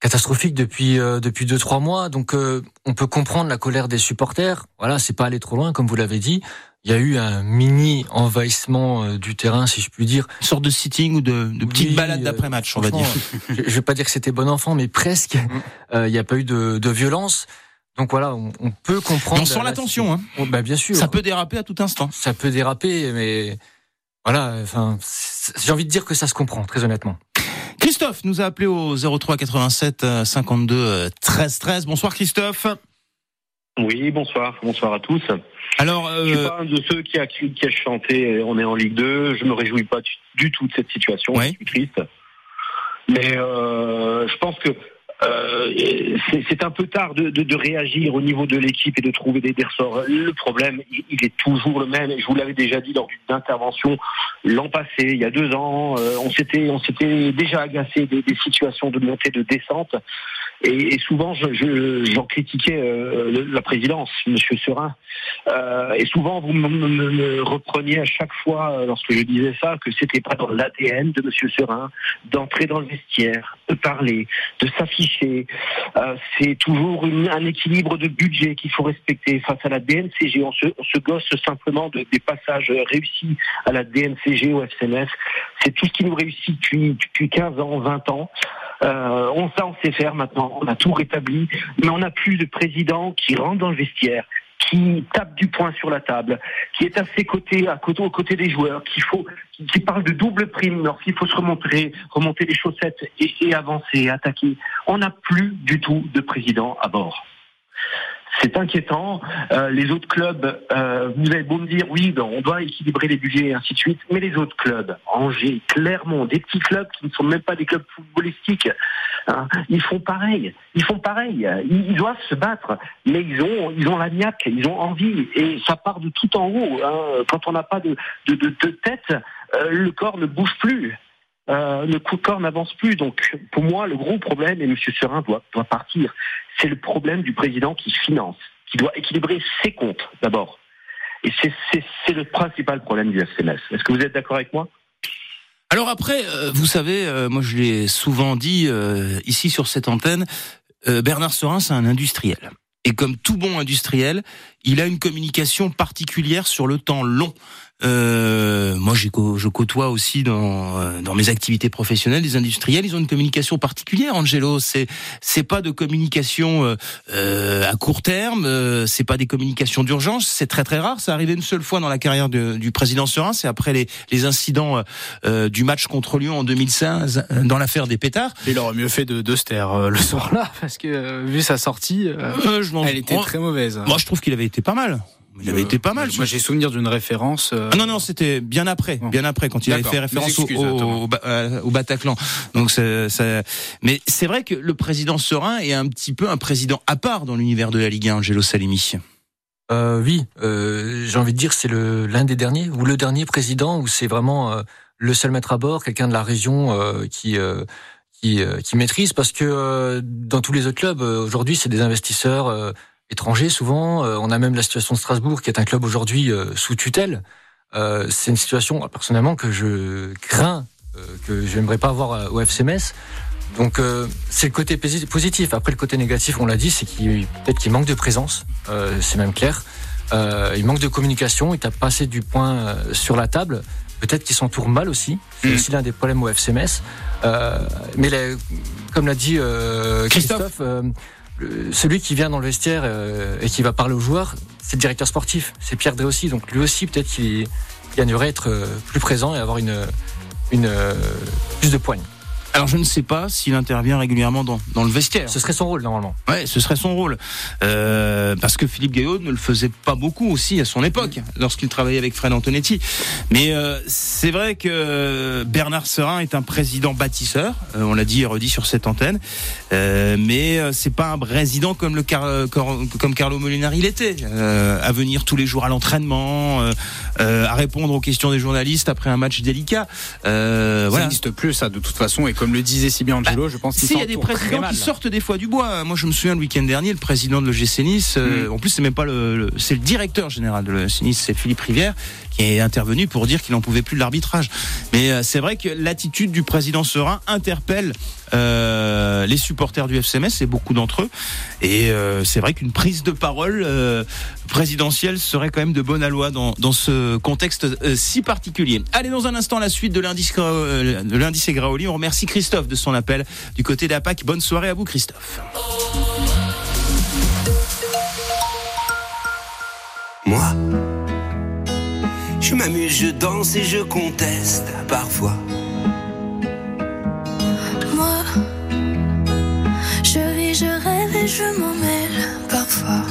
catastrophiques depuis 2-3 mois, donc on peut comprendre la colère des supporters. Voilà, c'est pas aller trop loin, comme vous l'avez dit. Il y a eu un mini envahissement du terrain, si je puis dire. Une sorte de sitting ou de petite balade d'après-match, on va dire. Je vais pas dire que c'était bon enfant, mais presque. Il n'y a pas eu de violence. Donc voilà, on peut comprendre. Et on sent la tension, bien sûr. Ça peut déraper à tout instant. Ça peut déraper, mais voilà, j'ai envie de dire que ça se comprend, très honnêtement. Christophe nous a appelé au 03 87 52 13 13. Bonsoir Christophe. Oui, bonsoir à tous. Alors, je suis pas un de ceux qui a chanté on est en Ligue 2, je me réjouis pas du tout de cette situation, ouais. Je suis triste. Mais je pense que c'est un peu tard de réagir au niveau de l'équipe et de trouver des ressorts. Le problème, il est toujours le même. Et je vous l'avais déjà dit lors d'une intervention l'an passé, il y a 2 ans, on s'était déjà agacé des situations de montée, de descente. Et souvent, j'en critiquais la présidence, Monsieur Serin. Et souvent, vous me repreniez à chaque fois, lorsque je disais ça, que c'était pas dans l'ADN de Monsieur Serin d'entrer dans le vestiaire, de parler, de s'afficher. C'est toujours un équilibre de budget qu'il faut respecter face à la DNCG. On se gosse simplement des passages réussis à la DNCG ou FC Metz. C'est tout ce qui nous réussit depuis 15 ans, 20 ans. On sait faire maintenant, on a tout rétabli, mais on n'a plus de président qui rentre dans le vestiaire, qui tape du poing sur la table, qui est à ses côtés, aux côtés des joueurs, qui parle de double prime lorsqu'il faut se remonter les chaussettes et avancer, attaquer. On n'a plus du tout de président à bord. C'est inquiétant. Les autres clubs, vous avez beau me dire, oui, on doit équilibrer les budgets et ainsi de suite, mais les autres clubs, Angers, Clermont, des petits clubs qui ne sont même pas des clubs footballistiques, hein, ils font pareil. Ils doivent se battre, mais ils ont la niaque, ils ont envie, et ça part de tout en haut. Hein. Quand on n'a pas de tête, le corps ne bouge plus. Le coup de corps n'avance plus, donc pour moi le gros problème, et M. Serin doit partir, c'est le problème du président qui finance, qui doit équilibrer ses comptes d'abord, et c'est le principal problème du FC Metz. Est-ce que vous êtes d'accord avec moi ? Alors après, vous savez, moi je l'ai souvent dit ici sur cette antenne, Bernard Serin c'est un industriel, et comme tout bon industriel, il a une communication particulière sur le temps long. Moi, je côtoie aussi dans mes activités professionnelles des industriels. Ils ont une communication particulière, Angelo. C'est pas de communication à court terme. C'est pas des communications d'urgence. C'est très très rare. Ça arrivait une seule fois dans la carrière du président Serin. C'est après les incidents du match contre Lyon en 2015 dans l'affaire des pétards. Il aurait mieux fait de se taire le soir-là, parce que vu sa sortie, elle était très mauvaise. Moi, je trouve qu'il avait été pas mal. Il avait été pas mal. Moi, j'ai souvenir d'une référence. Ah non, c'était bien après, quand il avait fait référence au Bataclan. Donc, mais c'est vrai que le président Serin est un petit peu un président à part dans l'univers de la Ligue 1, Angelo Salemi. Oui, j'ai envie de dire, c'est l'un des derniers, ou le dernier président, où c'est vraiment le seul maître à bord, quelqu'un de la région qui maîtrise, parce que dans tous les autres clubs, aujourd'hui, c'est des investisseurs étrangers souvent, on a même la situation de Strasbourg qui est un club aujourd'hui sous tutelle. C'est une situation personnellement que je crains, que j'aimerais pas avoir au FC Metz. Donc c'est le côté positif. Après le côté négatif, on l'a dit, c'est qu'il manque de présence, c'est même clair. Il manque de communication, il t'a passé du poing sur la table. Peut-être qu'il s'entoure mal aussi. C'est aussi l'un des problèmes au FC Metz. Mais comme l'a dit Christophe celui qui vient dans le vestiaire et qui va parler aux joueurs, c'est le directeur sportif, c'est Pierre Drey aussi, donc lui aussi peut-être qu'il gagnerait à être plus présent et avoir une plus de poigne. Alors je ne sais pas s'il intervient régulièrement dans le vestiaire. Ce serait son rôle normalement. Ouais, ce serait son rôle. Parce que Philippe Gaillot ne le faisait pas beaucoup aussi à son époque, lorsqu'il travaillait avec Fred Antonetti. Mais c'est vrai que Bernard Serin est un président bâtisseur, on l'a dit et redit sur cette antenne. Mais c'est pas un président comme comme Carlo Molinari l'était, à venir tous les jours à l'entraînement, à répondre aux questions des journalistes après un match délicat. Ça n'existe plus ça de toute façon, et comme le disait si bien Angelo, je pense qu'il s'entoure très mal. Il y a des présidents qui sortent des fois du bois. Moi, je me souviens le week-end dernier, le président de l'OGC Nice. En plus, c'est même pas c'est le directeur général de l'OGC Nice, c'est Philippe Rivière, qui est intervenu pour dire qu'il n'en pouvait plus de l'arbitrage. Mais c'est vrai que l'attitude du président Serin interpelle les supporters du FC Metz, et beaucoup d'entre eux. Et c'est vrai qu'une prise de parole présidentielle serait quand même de bonne aloi dans ce contexte si particulier. Allez, dans un instant, la suite de l'indice Graoully. On remercie Christophe de son appel du côté d'APAC. Bonne soirée à vous, Christophe. Moi, je m'amuse, je danse et je conteste parfois. Moi, je ris, je rêve et je m'en mêle parfois.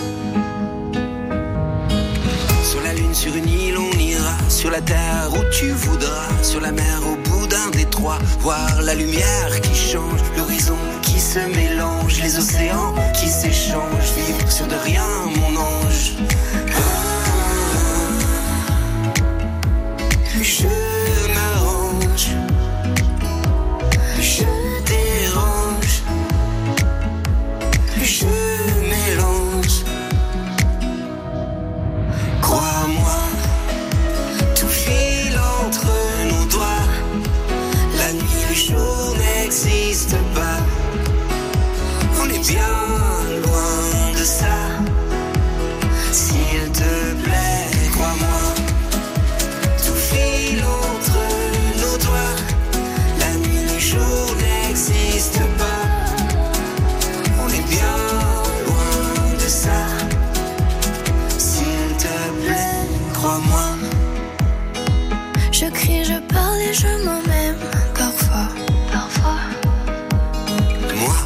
sur une île on ira, sur la terre où tu voudras, sur la mer au bout d'un détroit, voir la lumière qui change, l'horizon qui se mélange, les océans qui s'échangent, vivre sur de rien mon ange. Je m'arrange, je dérange, je mélange. Crois-moi, tout file entre nos doigts. La nuit, le jour n'existe pas. On est bien loin de ça. S'il te plaît, crois-moi. N'existe pas, on est bien loin de ça. S'il te plaît, crois-moi. Je crie, je parle et je m'en aime parfois, parfois. Moi,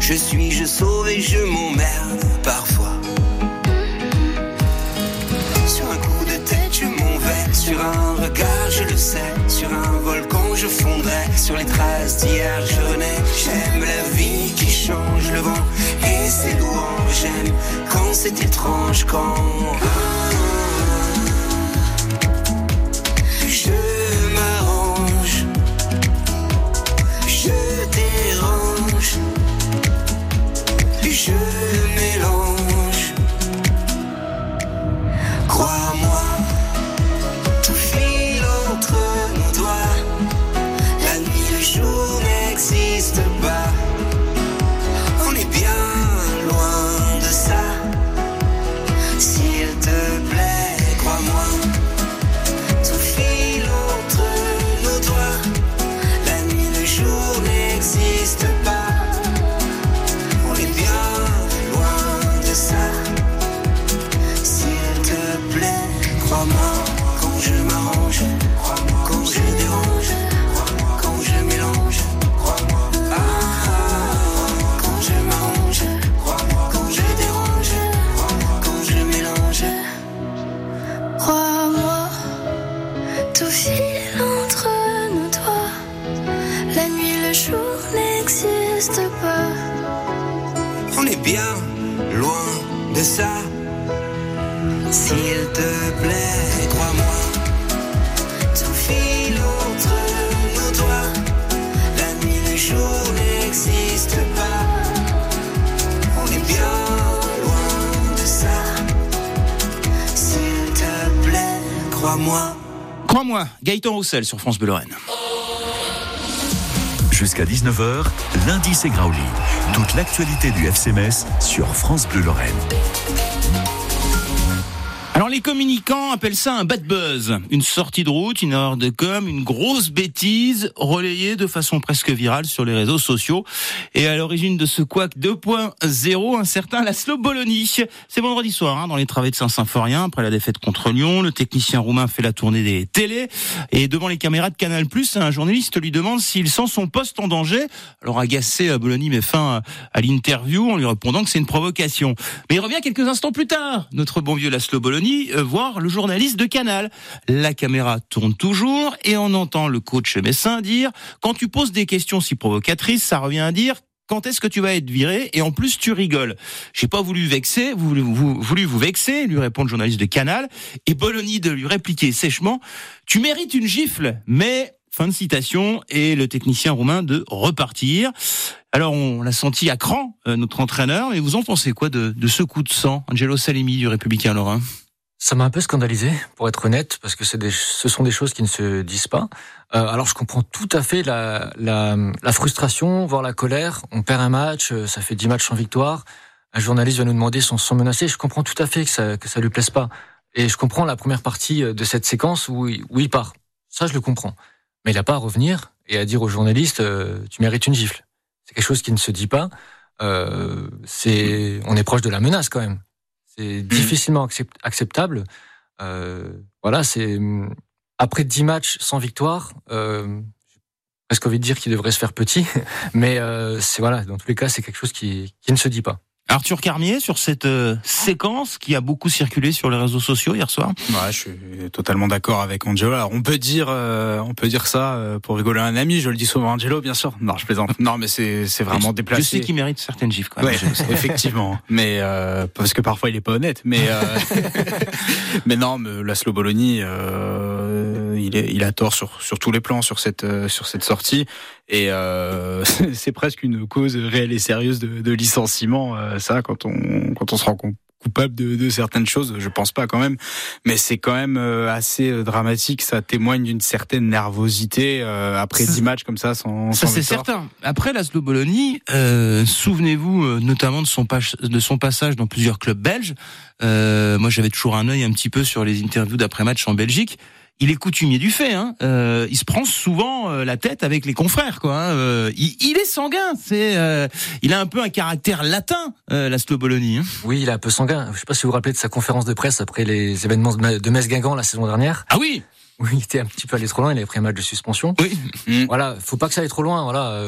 je suis, je sauve et je m'emmerde parfois. Sur un coup de tête, je m'en vais. Sur un regard, je le sais. Sur un volcan, je fondrai sur les traces d'hier, je renais. J'aime la vie qui change, le vent et ses louanges. J'aime quand c'est étrange, quand je m'arrange, je dérange, je mélange. Crois-moi, tout file entre nos doigts. Le jour n'existe pas, on est bien loin de ça. S'il te plaît, crois-moi, tout file entre nos doigts. La nuit, le jour n'existe pas, on est bien loin de ça. S'il te plaît, crois-moi, quand je m'arrange, crois-moi, quand je dérange. Bien loin de ça, s'il te plaît, crois-moi, tout file entre nos doigts, la nuit, le jour n'existe pas, on est bien loin de ça, s'il te plaît, crois-moi. Crois-moi, Gaëtan Roussel sur France Bleu Lorraine. Jusqu'à 19h, lundi c'est Graoully. Toute l'actualité du FC Metz sur France Bleu Lorraine. Alors les communicants appellent ça un bad buzz. Une sortie de route, une erreur de com', une grosse bêtise relayée de façon presque virale sur les réseaux sociaux. Et à l'origine de ce couac 2.0, un certain Laszlo Bologna. C'est vendredi soir, dans les travées de Saint-Symphorien, après la défaite contre Lyon. Le technicien roumain fait la tournée des télés. Et devant les caméras de Canal+, un journaliste lui demande s'il sent son poste en danger. Alors agacé, Bologna met fin à l'interview en lui répondant que c'est une provocation. Mais il revient quelques instants plus tard, notre bon vieux Laszlo Bologna, voir le journaliste de Canal. La caméra tourne toujours et on entend le coach messin dire « Quand tu poses des questions si provocatrices, ça revient à dire « Quand est-ce que tu vas être viré ? Et en plus, tu rigoles. » J'ai pas voulu vexer, vous vexer, lui répond le journaliste de Canal, et Bologna de lui répliquer sèchement « Tu mérites une gifle, mais... » Fin de citation, et le technicien roumain de repartir. Alors, on l'a senti à cran, notre entraîneur, mais vous en pensez quoi de ce coup de sang, Angelo Salemi du Républicain Lorrain? Ça m'a un peu scandalisé, pour être honnête, parce que ce sont des choses qui ne se disent pas. Alors je comprends tout à fait la frustration, voire la colère. On perd un match, ça fait 10 matchs sans victoire. Un journaliste va nous demander si on se sent menacé. Je comprends tout à fait que ça lui plaise pas. Et je comprends la première partie de cette séquence où il part. Ça, je le comprends. Mais il n'a pas à revenir et à dire aux journalistes « tu mérites une gifle ». C'est quelque chose qui ne se dit pas. On est proche de la menace quand même. C'est difficilement acceptable. C'est après 10 matchs sans victoire, j'ai presque envie de dire qu'il devrait se faire petit, mais dans tous les cas, c'est quelque chose qui ne se dit pas. Arthur Carmier, sur cette séquence qui a beaucoup circulé sur les réseaux sociaux hier soir. Ouais, je suis totalement d'accord avec Angelo. Alors on peut dire ça pour rigoler à un ami. Je le dis souvent, Angelo, bien sûr. Non, je plaisante. Non, mais c'est vraiment déplacé. Je sais qu'il mérite certaines gifles quand même. Ouais, effectivement. Mais parce que parfois il est pas honnête. Mais mais non, mais Laszlo Bologna, il a tort sur tous les plans sur cette sortie. Et c'est presque une cause réelle et sérieuse de licenciement. Ça, quand on se rend coupable de certaines choses, je pense pas quand même, mais c'est quand même assez dramatique. Ça témoigne d'une certaine nervosité après 10 matchs comme ça sans victoire. C'est certain. Après Laszlo Bologna, souvenez-vous notamment de son passage dans plusieurs clubs belges. Moi, j'avais toujours un œil un petit peu sur les interviews d'après-match en Belgique. Il est coutumier du fait, hein. Il se prend souvent la tête avec les confrères, quoi. Hein. Il est sanguin. Il a un peu un caractère latin, Laszlo Bologna. Hein. Oui, il est un peu sanguin. Je ne sais pas si vous vous rappelez de sa conférence de presse après les événements de Metz-Guingamp la saison dernière. Ah oui. Oui, il était un petit peu allé trop loin. Il avait pris un match de suspension. Oui. Voilà, faut pas que ça aille trop loin. Voilà,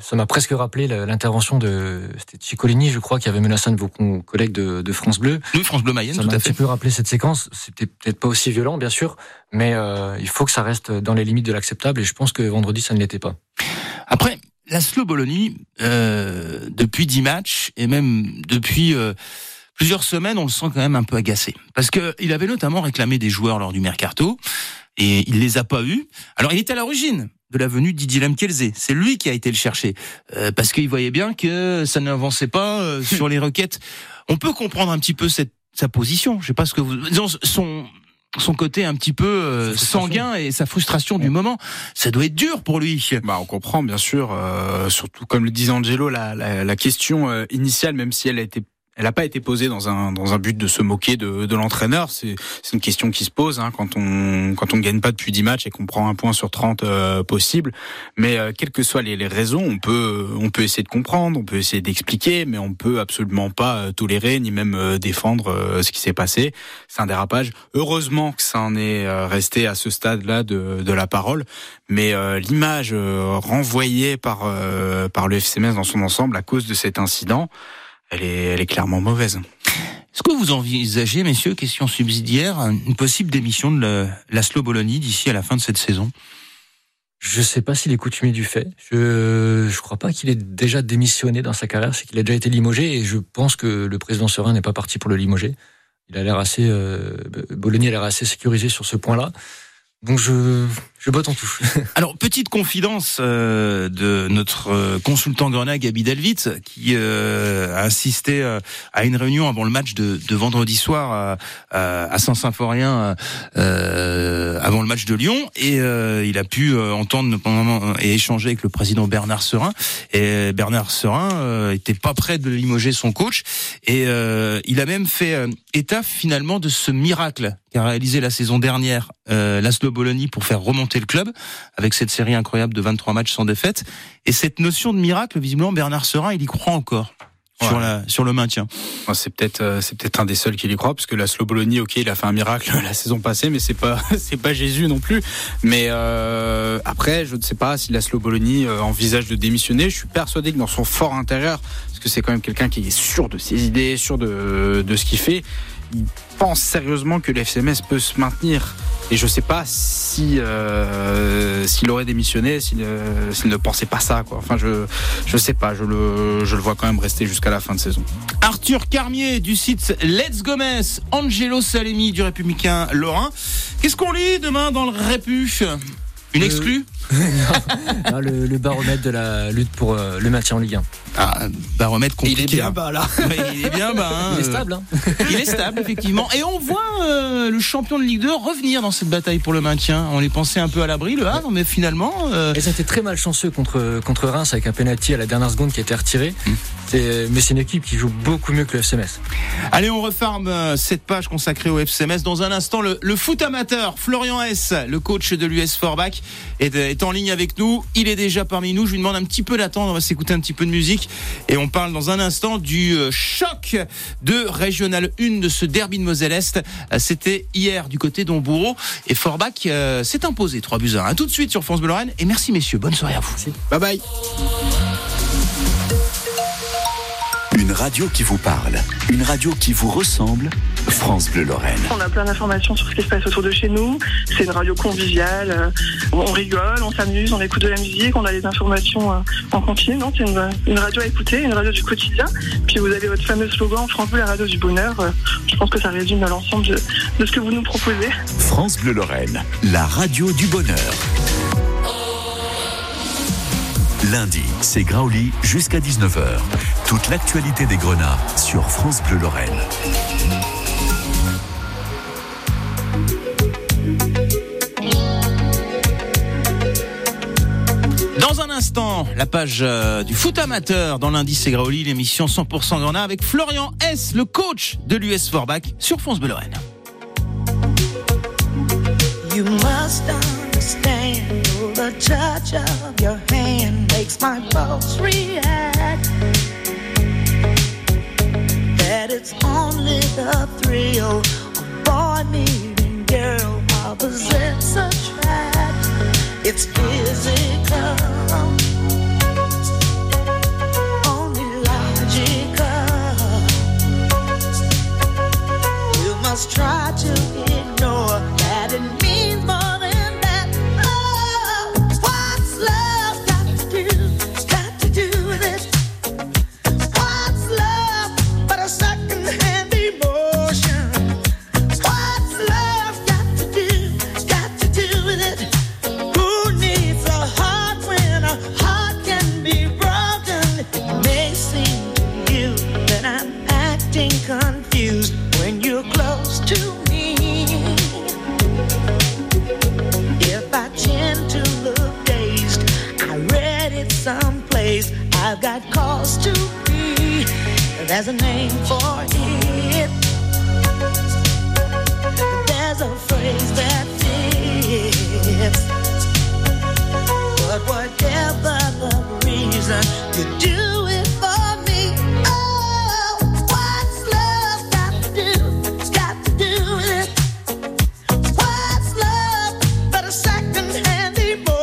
ça m'a presque rappelé l'intervention c'était Ciccolini, je crois, qui avait menacé un de vos collègues de France Bleu. Oui, France Bleu Mayenne. Ça m'a tout à fait. Un petit peu rappelé cette séquence. C'était peut-être pas aussi violent, bien sûr, mais il faut que ça reste dans les limites de l'acceptable. Et je pense que vendredi, ça ne l'était pas. Après, Laszlo Bologna, depuis 10 matchs et même depuis. Plusieurs semaines, on le sent quand même un peu agacé. Parce que il avait notamment réclamé des joueurs lors du mercato. Et il les a pas eus. Alors, il est à l'origine de la venue de Didier Lamkel Zé. C'est lui qui a été le chercher. Parce qu'il voyait bien que ça n'avançait pas sur les requêtes. On peut comprendre un petit peu sa position. Je sais pas ce que vous, disons, son côté un petit peu sanguin et sa frustration du moment, ça doit être dur pour lui. Bah, on comprend, bien sûr. Surtout, comme le disait Angelo, la question initiale, même si elle n'a pas été posée dans un but de se moquer de l'entraîneur. C'est une question qui se pose, hein, quand on gagne pas depuis 10 matchs et qu'on prend un point sur 30 possible. Mais quelles que soient les raisons, on peut essayer de comprendre, on peut essayer d'expliquer, mais on peut absolument pas tolérer ni même défendre ce qui s'est passé. C'est un dérapage. Heureusement que ça en est resté à ce stade-là de la parole, mais l'image renvoyée par le FC Metz dans son ensemble à cause de cet incident. Elle est clairement mauvaise. Est-ce que vous envisagez, messieurs, question subsidiaire, une possible démission de Laszlo Bologna d'ici à la fin de cette saison ? Je ne sais pas s'il est coutumier du fait. Je ne crois pas qu'il ait déjà démissionné dans sa carrière, c'est qu'il a déjà été limogé et je pense que le président Serin n'est pas parti pour le limoger. Bologna a l'air assez sécurisé sur ce point-là. Donc je botte en touche. Alors petite confidence de notre consultant Grenat Gabi Delvit qui a assisté à une réunion avant le match de vendredi soir à Saint-Symphorien avant le match de Lyon et il a pu entendre et échanger avec le président Bernard Serin et Bernard Serin était pas prêt de limoger son coach et il a même fait état finalement de ce miracle qu'a réalisé la saison dernière Laszlo Bologna pour faire remonter le club avec cette série incroyable de 23 matchs sans défaite et cette notion de miracle visiblement Bernard Serin il y croit encore. Ouais. Sur le maintien. C'est peut-être un des seuls qui y croit parce que Laszlo Bologna, OK, il a fait un miracle la saison passée mais c'est pas Jésus non plus. Mais après, je ne sais pas si Laszlo Bologna envisage de démissionner, je suis persuadé que dans son fort intérieur parce que c'est quand même quelqu'un qui est sûr de ses idées, sûr de ce qu'il fait, il pense sérieusement que le FC Metz peut se maintenir. Et je sais pas si s'il aurait démissionné, s'il ne pensait pas ça, quoi. Enfin, je sais pas. Je le vois quand même rester jusqu'à la fin de saison. Arthur Carmier du site Let's Gomez, Angelo Salemi du Républicain Lorrain. Qu'est-ce qu'on lit demain dans le Répu ? Une exclue ? Non, le baromètre de la lutte pour le maintien en Ligue 1. Ah, baromètre compliqué. Il est bien bas là. Ouais, il est bien bas. Hein. Il est stable. Hein. Il est stable effectivement. Et on voit le champion de Ligue 2 revenir dans cette bataille pour le maintien. On les pensait un peu à l'abri, le Havre, mais finalement. Et ça a été très malchanceux contre Reims avec un penalty à la dernière seconde qui a été retiré. Mais c'est une équipe qui joue beaucoup mieux que le FC Metz. Allez, on referme cette page consacrée au FC Metz. Dans un instant, le foot amateur, Florian S, le coach de l'US Forbach, est en ligne avec nous. Il est déjà parmi nous. Je lui demande un petit peu d'attendre. On va s'écouter un petit peu de musique. Et on parle dans un instant du choc de Régional 1 de ce derby de Moselle-Est. C'était hier du côté d'Hombourg. Et Forbach s'est imposé 3-1. A tout de suite sur France Bleu Lorraine. Et merci messieurs. Bonne soirée à vous. Merci. Bye bye. radio qui vous parle, une radio qui vous ressemble, France Bleu Lorraine. On a plein d'informations sur ce qui se passe autour de chez nous. C'est une radio conviviale. On rigole, on s'amuse, on écoute de la musique, on a les informations en continu. Non, c'est une radio à écouter, une radio du quotidien. Puis vous avez votre fameux slogan, France Bleu, la radio du bonheur. Je pense que ça résume à l'ensemble de ce que vous nous proposez. France Bleu Lorraine, la radio du bonheur. Lundi, c'est Graoully jusqu'à 19h. Toute l'actualité des Grenats sur France Bleu Lorraine. Dans un instant, la page du foot amateur dans lundi, c'est Graoully, l'émission 100% Grenats avec Florian S, le coach de l'US Forbach sur France Bleu Lorraine. You must understand. The touch of your hand makes my pulse react. That it's only the thrill of boy meeting girl opposites attract. It's physical, only logical. You must try to ignore that it means more. I've got cause to be. There's a name for it. There's a phrase that fits. But whatever the reason, you do it for me. Oh, what's love got to do? It's got to do with it. What's love but a second-hand emotion?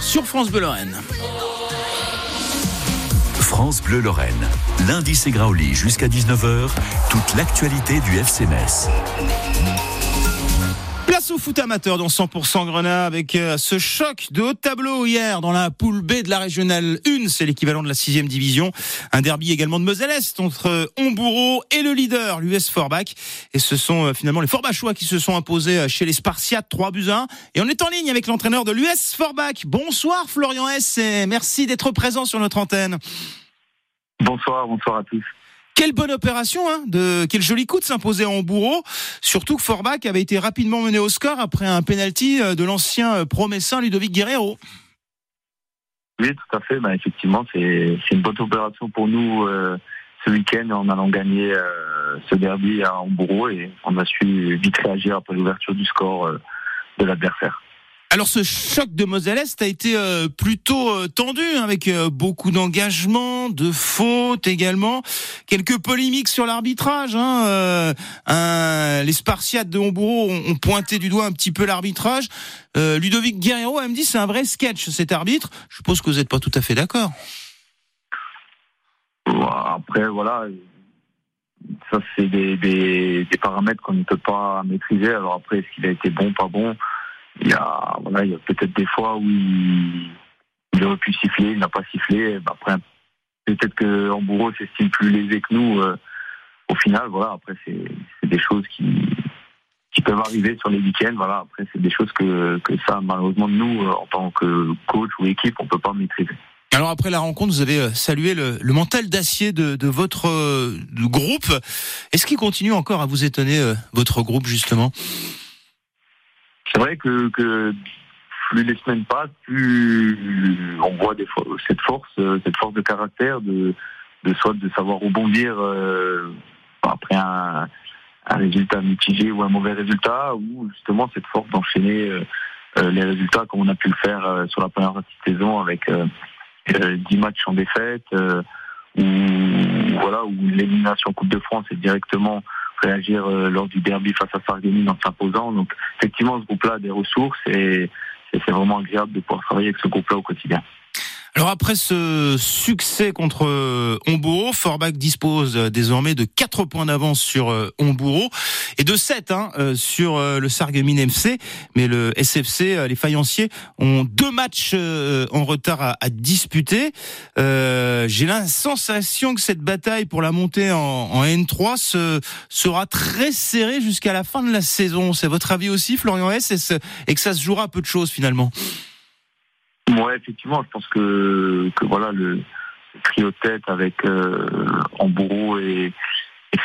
Sur France Bleu Lorraine. France Bleu Lorraine. Lundi, c'est Graouli jusqu'à 19h. Toute l'actualité du FC Metz. Place au foot amateur dans 100% Grenat avec ce choc de haut de tableau hier dans la poule B de la régionale 1. C'est l'équivalent de la 6e division. Un derby également de Moselle-Est entre Hombourg et le leader, l'US Forbach. Et ce sont finalement les Forbachois qui se sont imposés chez les Spartiates 3-1. Et on est en ligne avec l'entraîneur de l'US Forbach. Bonsoir Florian S. et merci d'être présent sur notre antenne. Bonsoir à tous. Quelle bonne opération, hein, quel joli coup de s'imposer en bourreau, surtout que Forbach avait été rapidement mené au score après un pénalty de l'ancien promessin Ludovic Guerrero. Oui, tout à fait. Effectivement, c'est une bonne opération pour nous ce week-end en allant gagner ce derby à Hombourg et on a su vite réagir après l'ouverture du score de l'adversaire. Alors ce choc de Moselle-Est a été plutôt tendu avec beaucoup d'engagement, de fautes également, quelques polémiques sur l'arbitrage. Les Spartiates de Hombourg ont pointé du doigt un petit peu l'arbitrage. Ludovic Guerrero elle me dit c'est un vrai sketch cet arbitre. Je suppose que vous n'êtes pas tout à fait d'accord. Après voilà, Ça, c'est des paramètres qu'on ne peut pas maîtriser. Alors après, est-ce qu'il a été bon, pas bon ? Il y a peut-être des fois où il aurait pu siffler, il n'a pas sifflé. Après, peut-être que Hombourg s'estime plus lésé que nous. Au final, voilà. Après, c'est des choses qui peuvent arriver sur les week-ends. Voilà. Après, c'est des choses que ça, malheureusement, nous, en tant que coach ou équipe, on peut pas maîtriser. Alors après la rencontre, vous avez salué le mental d'acier de votre groupe. Est-ce qu'il continue encore à vous étonner, votre groupe, justement ? C'est vrai que plus les semaines passent, plus on voit des fois cette force de caractère, de soit de savoir rebondir après un résultat mitigé ou un mauvais résultat, ou justement cette force d'enchaîner les résultats comme on a pu le faire sur la première partie de saison avec 10 matchs en défaite, où l'élimination Coupe de France est directement réagir lors du derby face à Sarreguemines en s'imposant. Donc effectivement, ce groupe-là a des ressources et c'est vraiment agréable de pouvoir travailler avec ce groupe-là au quotidien. Alors après ce succès contre Hombourg, Forbach dispose désormais de 4 points d'avance sur Hombourg et de 7 sur le Sarreguemines FC. Mais le SFC, les Faïenciers, ont 2 matchs en retard à disputer. J'ai la sensation que cette bataille pour la montée en N3 sera très serrée jusqu'à la fin de la saison. C'est votre avis aussi, Florian S, et que ça se jouera à peu de choses finalement ? Ouais, effectivement, je pense que le trio de tête avec Hombourg et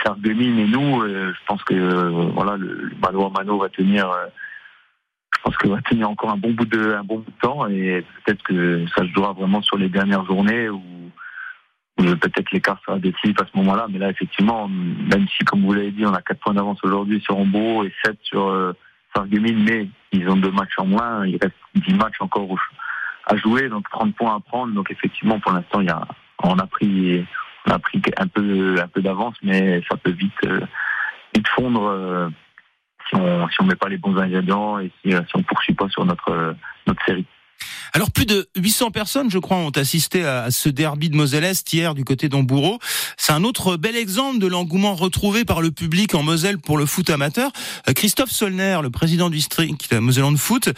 Sarreguemines et nous, je pense que le mano à mano va tenir. Je pense que va tenir encore un bon bout de temps et peut-être que ça se jouera vraiment sur les dernières journées où peut-être l'écart sera décisif à ce moment-là. Mais là, effectivement, même si comme vous l'avez dit, on a 4 points d'avance aujourd'hui sur Hombourg et 7 sur Sarreguemines, mais ils ont 2 matchs en moins. Il reste 10 matchs encore à jouer, donc 30 points à prendre. Donc effectivement, pour l'instant, on a pris un peu d'avance, mais ça peut vite fondre si on met pas les bons ingrédients et si on poursuit pas sur notre série. Alors plus de 800 personnes, je crois, ont assisté à ce derby de Moselle-Est hier du côté d'Hombourg. C'est un autre bel exemple de l'engouement retrouvé par le public en Moselle pour le foot amateur. Christophe Solner, le président du district Mosellan de foot,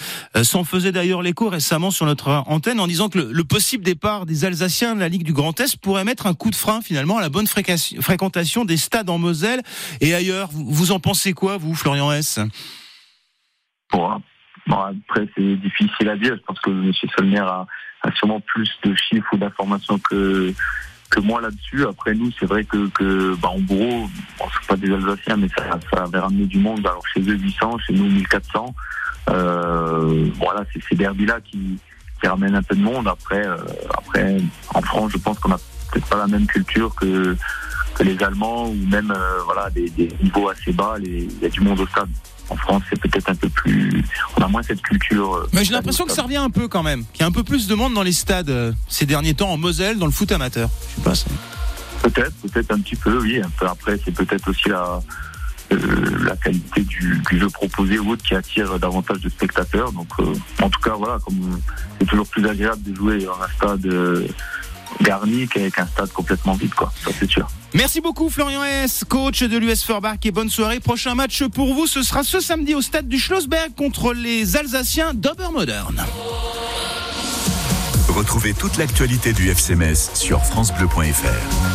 s'en faisait d'ailleurs l'écho récemment sur notre antenne en disant que le possible départ des Alsaciens de la Ligue du Grand Est pourrait mettre un coup de frein finalement à la bonne fréquentation des stades en Moselle et ailleurs. Vous en pensez quoi, vous, Florian S ? Bon, après, c'est difficile à dire. Je pense que M. Solner a sûrement plus de chiffres ou d'informations que moi là-dessus. Après, nous, c'est vrai que Hombourg, on ne sont pas des Alsaciens, mais ça avait ramené du monde. Alors, chez eux, 800, chez nous, 1400. C'est ces derbys-là qui ramènent un peu de monde. Après, en France, je pense qu'on n'a peut-être pas la même culture que les Allemands ou même des niveaux assez bas. Il y a du monde au stade. En France, c'est peut-être un peu plus... On a moins cette culture... Mais j'ai l'impression que ça revient un peu quand même. Qu'il y a un peu plus de monde dans les stades ces derniers temps en Moselle, dans le foot amateur. Je sais pas. Ça... Peut-être un petit peu, oui. Après, c'est peut-être aussi la qualité du jeu proposé ou autre qui attire davantage de spectateurs. Donc, en tout cas, comme c'est toujours plus agréable de jouer dans un stade... garni qu'avec un stade complètement vide, ça c'est sûr. Merci beaucoup Florian S, coach de l'US Forbach, et bonne soirée. Prochain match pour vous, ce sera ce samedi au stade du Schlossberg contre les Alsaciens d'Obermodern. Retrouvez toute l'actualité du FC Metz sur francebleu.fr.